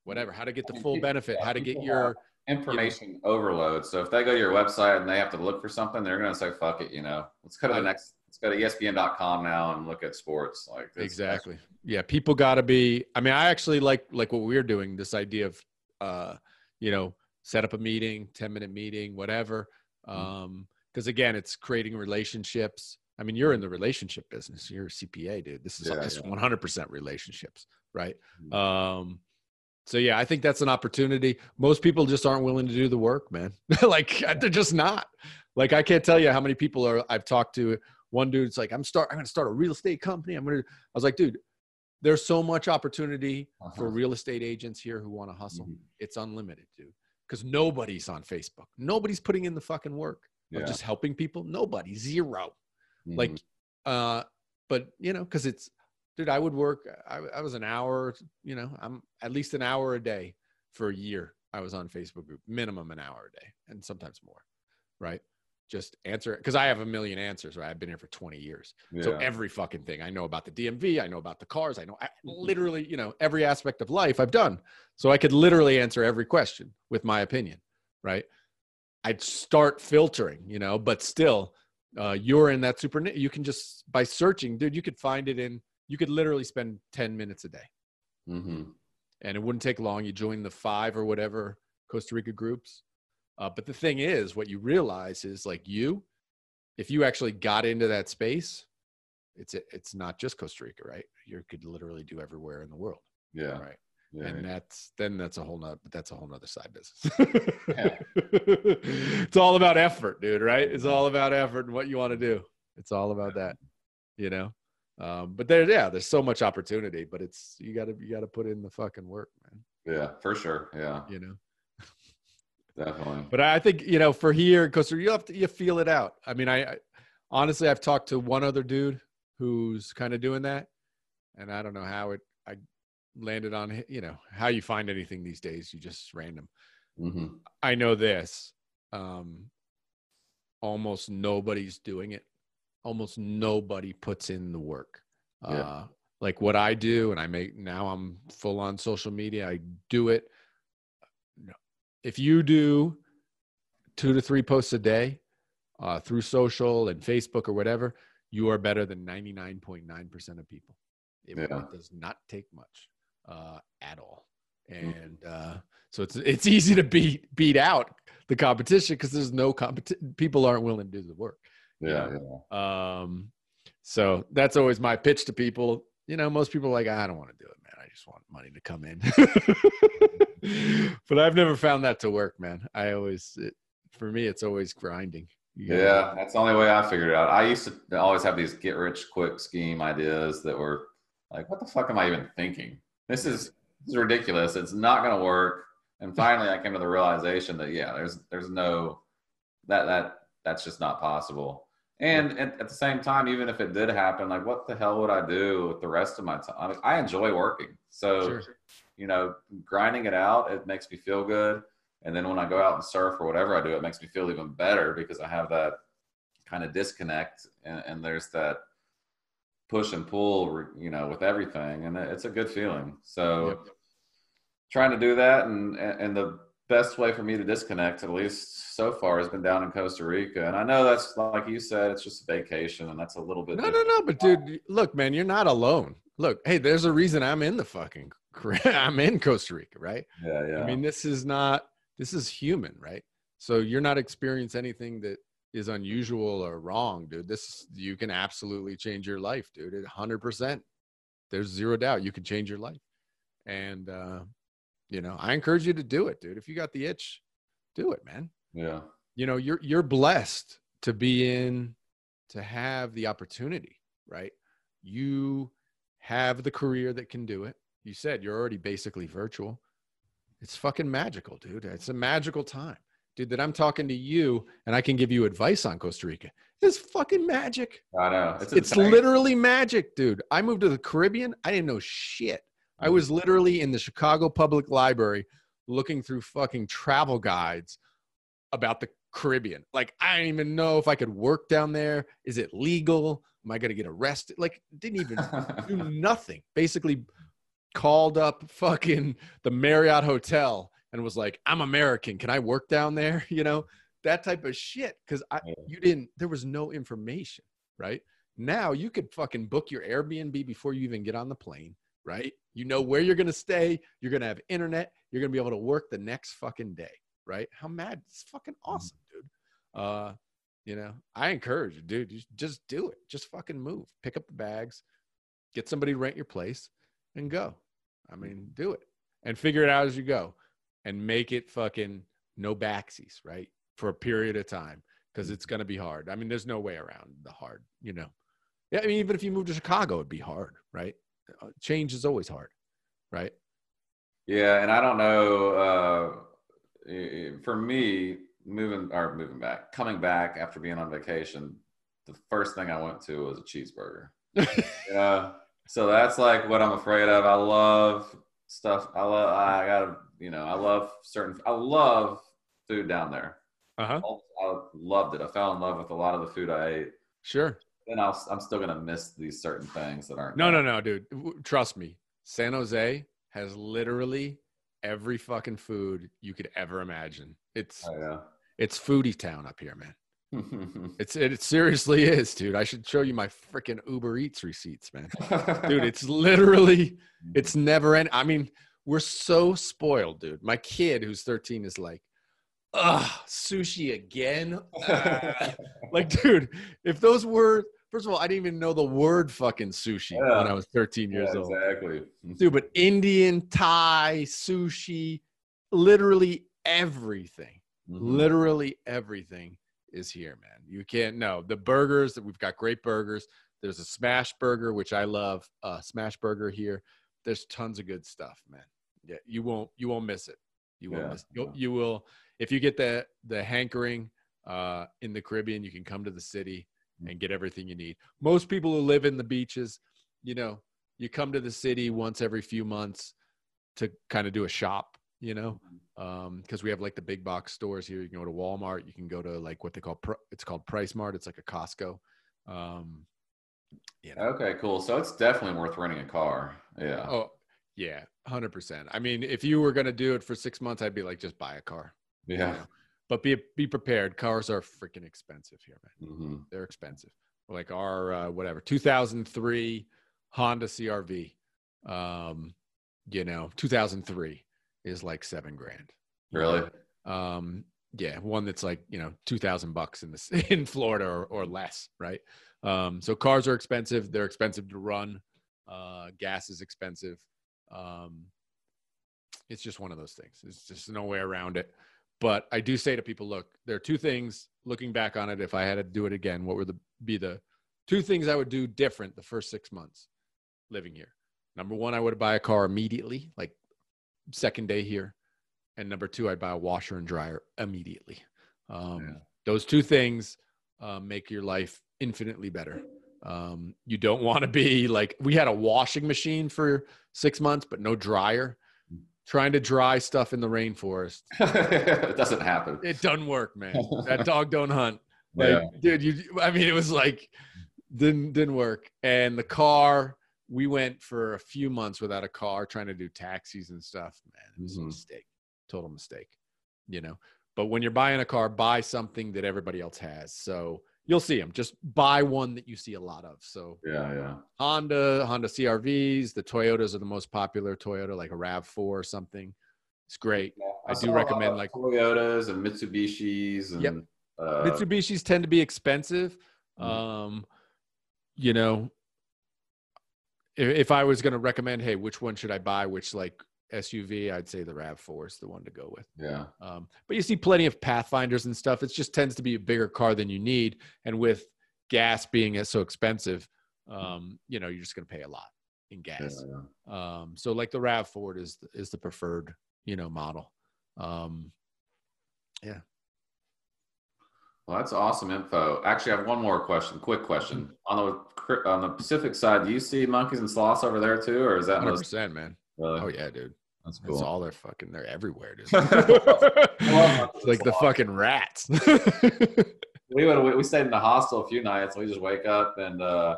whatever, how to get the full benefit, how to get your information you know, overload. So if they go to your website and they have to look for something, they're going to say, fuck it. You know, let's go to the next, let's go to E S P N dot com now and look at sports. Like this. Exactly. Yeah. People gotta be, I mean, I actually like, like what we're doing, this idea of, uh, you know, set up a meeting, ten minute meeting, whatever. Um, cause again, it's creating relationships. I mean, you're in the relationship business, you're a C P A, dude. This is yeah, this yeah. one hundred percent relationships. Right. Mm-hmm. Um, so yeah, I think that's an opportunity. Most people just aren't willing to do the work, man. Like they're just not. Like, I can't tell you how many people are I've talked to. One dude's like, I'm start, I'm going to start a real estate company. I'm going to, I was like, dude, there's so much opportunity uh-huh. for real estate agents here who want to hustle. Mm-hmm. It's unlimited, dude. Because nobody's on Facebook. Nobody's putting in the fucking work of yeah. just helping people. Nobody, zero. Mm-hmm. Like, uh, but you know, cause it's, dude, I would work, I, I was an hour, you know, I'm at least an hour a day for a year. I was on Facebook group, minimum an hour a day and sometimes more, right? Just answer. Cause I have a million answers, right? I've been here for twenty years. Yeah. So every fucking thing I know about the D M V, I know about the cars. I know I, literally, you know, every aspect of life I've done. So I could literally answer every question with my opinion, right? I'd start filtering, you know, but still uh, you're in that super, you can just by searching, dude, you could find it in, you could literally spend ten minutes a day mm-hmm. and it wouldn't take long. You join the five or whatever Costa Rica groups. Uh, but the thing is, what you realize is like you, if you actually got into that space, it's, it's not just Costa Rica, right? You could literally do everywhere in the world. Yeah. Right. Yeah, and yeah. that's, then that's a whole nother, but that's a whole nother side business. yeah. It's all about effort, dude. Right. It's all about effort and what you want to do. It's all about that, you know? Um, but there, yeah, there's so much opportunity, but it's, you gotta, you gotta put in the fucking work, man. Yeah, for sure. Yeah. You know? Definitely. But I think, you know, for here in Costa Rica, you have to, you feel it out. I mean, I, I honestly, I've talked to one other dude who's kind of doing that. And I don't know how it, I landed on, you know, how you find anything these days, you just random. Mm-hmm. I know this, um, almost nobody's doing it. Almost nobody puts in the work. Yeah. Uh, like what I do and I make, now I'm full on social media. I do it. If you do two to three posts a day uh, through social and Facebook or whatever, you are better than ninety-nine point nine percent of people. It yeah. does not take much uh, at all. And uh, so it's it's easy to beat beat out the competition because there's no competition. People aren't willing to do the work. Yeah. yeah. Um, So that's always my pitch to people. You know, most people are like, I don't want to do it, man. I just want money to come in. But I've never found that to work, man. I always, it, for me, it's always grinding. Yeah, yeah, that's the only way I figured it out. I used to always have these get rich quick scheme ideas that were like, what the fuck am I even thinking? This is, this is ridiculous. It's not going to work. And finally, I came to the realization that, yeah, there's, there's no, that, that, that's just not possible. And at, at the same time, even if it did happen, like, what the hell would I do with the rest of my time? I mean, I enjoy working. So, sure. you know, grinding it out, it makes me feel good. And then when I go out and surf or whatever I do, it makes me feel even better because I have that kind of disconnect and, and there's that push and pull, you know, with everything. And it's a good feeling. So yep. trying to do that. And, and the best way for me to disconnect, at least so far, has been down in Costa Rica. And I know that's, like you said, it's just a vacation and that's a little bit. No, different. no, no. But dude, look, man, you're not alone. Look, hey, there's a reason I'm in the fucking, I'm in Costa Rica, right? Yeah, yeah. I mean, this is not, this is human, right? So you're not experiencing anything that is unusual or wrong, dude. This, you can absolutely change your life, dude. At one hundred percent. There's zero doubt you can change your life. And, uh, you know, I encourage you to do it, dude. If you got the itch, do it, man. Yeah. You know, you're, you're blessed to be in, to have the opportunity, right? You have the career that can do it. You said you're already basically virtual. It's fucking magical, dude. It's a magical time, dude, that I'm talking to you and I can give you advice on Costa Rica. It's fucking magic. I know. It's, it's literally magic, dude. I moved to the Caribbean. I didn't know shit. I was literally in the Chicago Public Library looking through fucking travel guides about the Caribbean. Like, I didn't even know if I could work down there. Is it legal? Am I going to get arrested? Like, didn't even do nothing. Basically called up fucking the Marriott Hotel and was like, I'm American. Can I work down there? You know, that type of shit. Cause I, you didn't, there was no information, right? Now you could fucking book your Airbnb before you even get on the plane, right? You know where you're going to stay. You're going to have internet. You're going to be able to work the next fucking day, right? How mad. It's fucking awesome, dude. Uh, you know, I encourage you, dude, just do it. Just fucking move, pick up the bags, get somebody to rent your place and go. I mean, do it and figure it out as you go and make it fucking no backsies, right? For a period of time, because it's going to be hard. I mean, there's no way around the hard, you know? Yeah. I mean, even if you move to Chicago, it'd be hard, right? Change is always hard, right? Yeah. And I don't know, uh, for me, moving or moving back, coming back after being on vacation, the first thing I went to was a cheeseburger. Yeah. So that's like what I'm afraid of. I love stuff. I love, I gotta, you know, I love certain, I love food down there. Uh-huh. I loved it. I fell in love with a lot of the food I ate. Sure. And I'll, I'm still going to miss these certain things that aren't. No, there. no, no, dude. Trust me. San Jose has literally every fucking food you could ever imagine. It's, oh, yeah. It's foodie town up here, man. it's it, it seriously is, dude. I should show you my freaking Uber Eats receipts, man. Dude, it's literally, it's never end. I mean, we're so spoiled, dude. My kid, who's thirteen, is like, ugh, sushi again? Uh. Like, dude, if those were, first of all, I didn't even know the word fucking sushi yeah. when I was thirteen years yeah, old. Exactly. Dude, but Indian, Thai, sushi, literally everything. Mm-hmm. Literally everything is here, man. You can't know the burgers that we've got. Great burgers. There's a smash burger, which I love. Uh, smash burger here. There's tons of good stuff, man. Yeah, you won't you won't miss it. You won't yeah. miss. You'll, you will if you get the the hankering uh, in the Caribbean. You can come to the city and get everything you need. Most people who live in the beaches, you know, you come to the city once every few months to kind of do a shop. You know, um, because we have like the big box stores here. You can go to Walmart. You can go to like what they call, it's called Price Mart. It's like a Costco. Um, you know. Okay, cool. So it's definitely worth renting a car. Yeah. Oh, yeah. one hundred percent. I mean, if you were going to do it for six months, I'd be like, just buy a car. Yeah. You know? But be be prepared. Cars are freaking expensive here, man. Mm-hmm. They're expensive. Like our, uh, whatever, two thousand three Honda C R V, um, you know, two thousand three. Is like seven grand. Really? Um, yeah. One that's like, you know, two thousand bucks in the in Florida or, or less. Right. Um, so cars are expensive. They're expensive to run. Uh, gas is expensive. Um, it's just one of those things. There's just no way around it. But I do say to people, look, there are two things looking back on it. If I had to do it again, what would the, be the two things I would do different the first six months living here? Number one, I would buy a car immediately, like second day here. And number two, I'd buy a washer and dryer immediately. Um, yeah. Those two things uh, make your life infinitely better. Um, you don't want to be like, we had a washing machine for six months, but no dryer. Trying to dry stuff in the rainforest. It doesn't happen. It doesn't work, man. That dog don't hunt. Like, yeah. Dude, you, I mean, it was like, didn't, didn't work. And the car, we went for a few months without a car, trying to do taxis and stuff. Man, it was mm-hmm. a mistake. Total mistake, you know. But when you're buying a car, buy something that everybody else has. So you'll see them. Just buy one that you see a lot of. So yeah, yeah. Honda, Honda C R Vs, the Toyotas are the most popular. Toyota, like a RAV four or something. It's great. Yeah, I, I do recommend like Toyotas and Mitsubishis. And, yep. uh, Mitsubishis tend to be expensive. Mm-hmm. Um, you know, if, if I was going to recommend, hey, which one should I buy? Which like S U V, I'd say the RAV four is the one to go with. Yeah. Um, but you see plenty of Pathfinders and stuff. It just tends to be a bigger car than you need. And with gas being so expensive, um, you know, you're just going to pay a lot in gas. Yeah, yeah. Um, so like the RAV four is, is the preferred, you know, model. Um, yeah. Well, that's awesome info. Actually, I have one more question, quick question. On the, on the Pacific side, do you see monkeys and sloths over there too? Or is that one hundred percent, man? Really? Oh yeah, dude. That's cool. It's all they're fucking, they're everywhere, dude. It's like the fucking rats. we would, we stayed in the hostel a few nights. We just wake up and uh,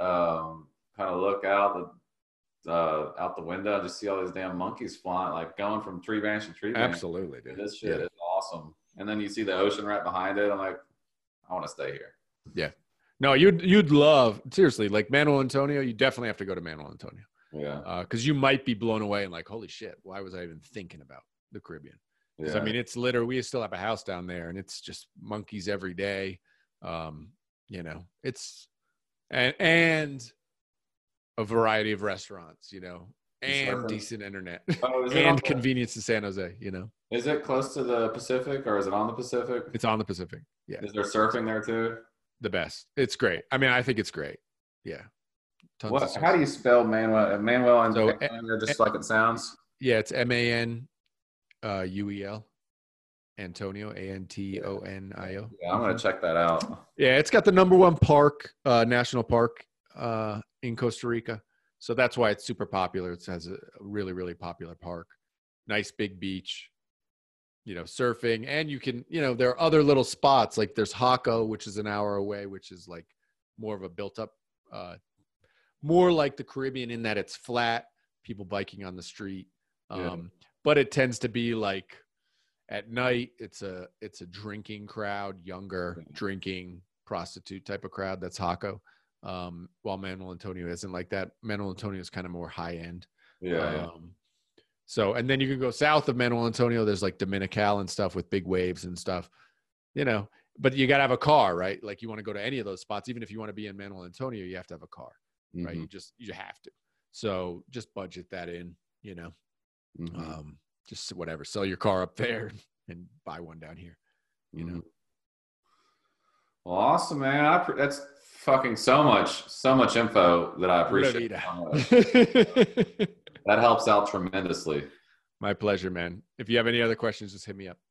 um, kind of look out the uh, out the window and just see all these damn monkeys flying, like going from tree branch to tree branch. Absolutely, dude. This shit yeah. is awesome. And then you see the ocean right behind it. I'm like, I want to stay here. Yeah. No, you'd you'd love seriously like Manuel Antonio. You definitely have to go to Manuel Antonio. Yeah, because uh, you might be blown away and like, holy shit, why was I even thinking about the Caribbean? Yeah. I mean, it's literally, we still have a house down there and it's just monkeys every day. Um, you know, it's, and, and a variety of restaurants, you know, and Surfing. decent internet oh, and convenience in San Jose, you know. Is it close to the Pacific or is it on the Pacific? It's on the Pacific, yeah. Is there surfing there too? The best. It's great. I mean, I think it's great, yeah. What, how do you spell Manuel? Manuel and so, Antonio, just a, like it sounds? Yeah, it's M A N U E L, Antonio, A N T O N I O. Yeah, I'm going to check that out. Yeah, it's got the number one park, uh, national park uh, in Costa Rica. So that's why it's super popular. It has a really, really popular park. Nice big beach, you know, surfing. And you can, you know, there are other little spots. Like there's Jaco, which is an hour away, which is like more of a built-up uh more like the Caribbean in that it's flat, people biking on the street. Um, yeah. But it tends to be like at night, it's a it's a drinking crowd, younger yeah. drinking, prostitute type of crowd. That's Jaco. Um, while Manuel Antonio isn't like that. Manuel Antonio is kind of more high end. Yeah. Um, so, and then you can go south of Manuel Antonio. There's like Dominical and stuff with big waves and stuff, you know, but you got to have a car, right? Like you want to go to any of those spots. Even if you want to be in Manuel Antonio, you have to have a car. Right. Mm-hmm. You just, you have to. So just budget that in, you know, mm-hmm. um, just whatever, sell your car up there and buy one down here, you mm-hmm. know? Well, awesome, man. I pre- that's fucking so much, so much info that I appreciate. That helps out tremendously. My pleasure, man. If you have any other questions, just hit me up.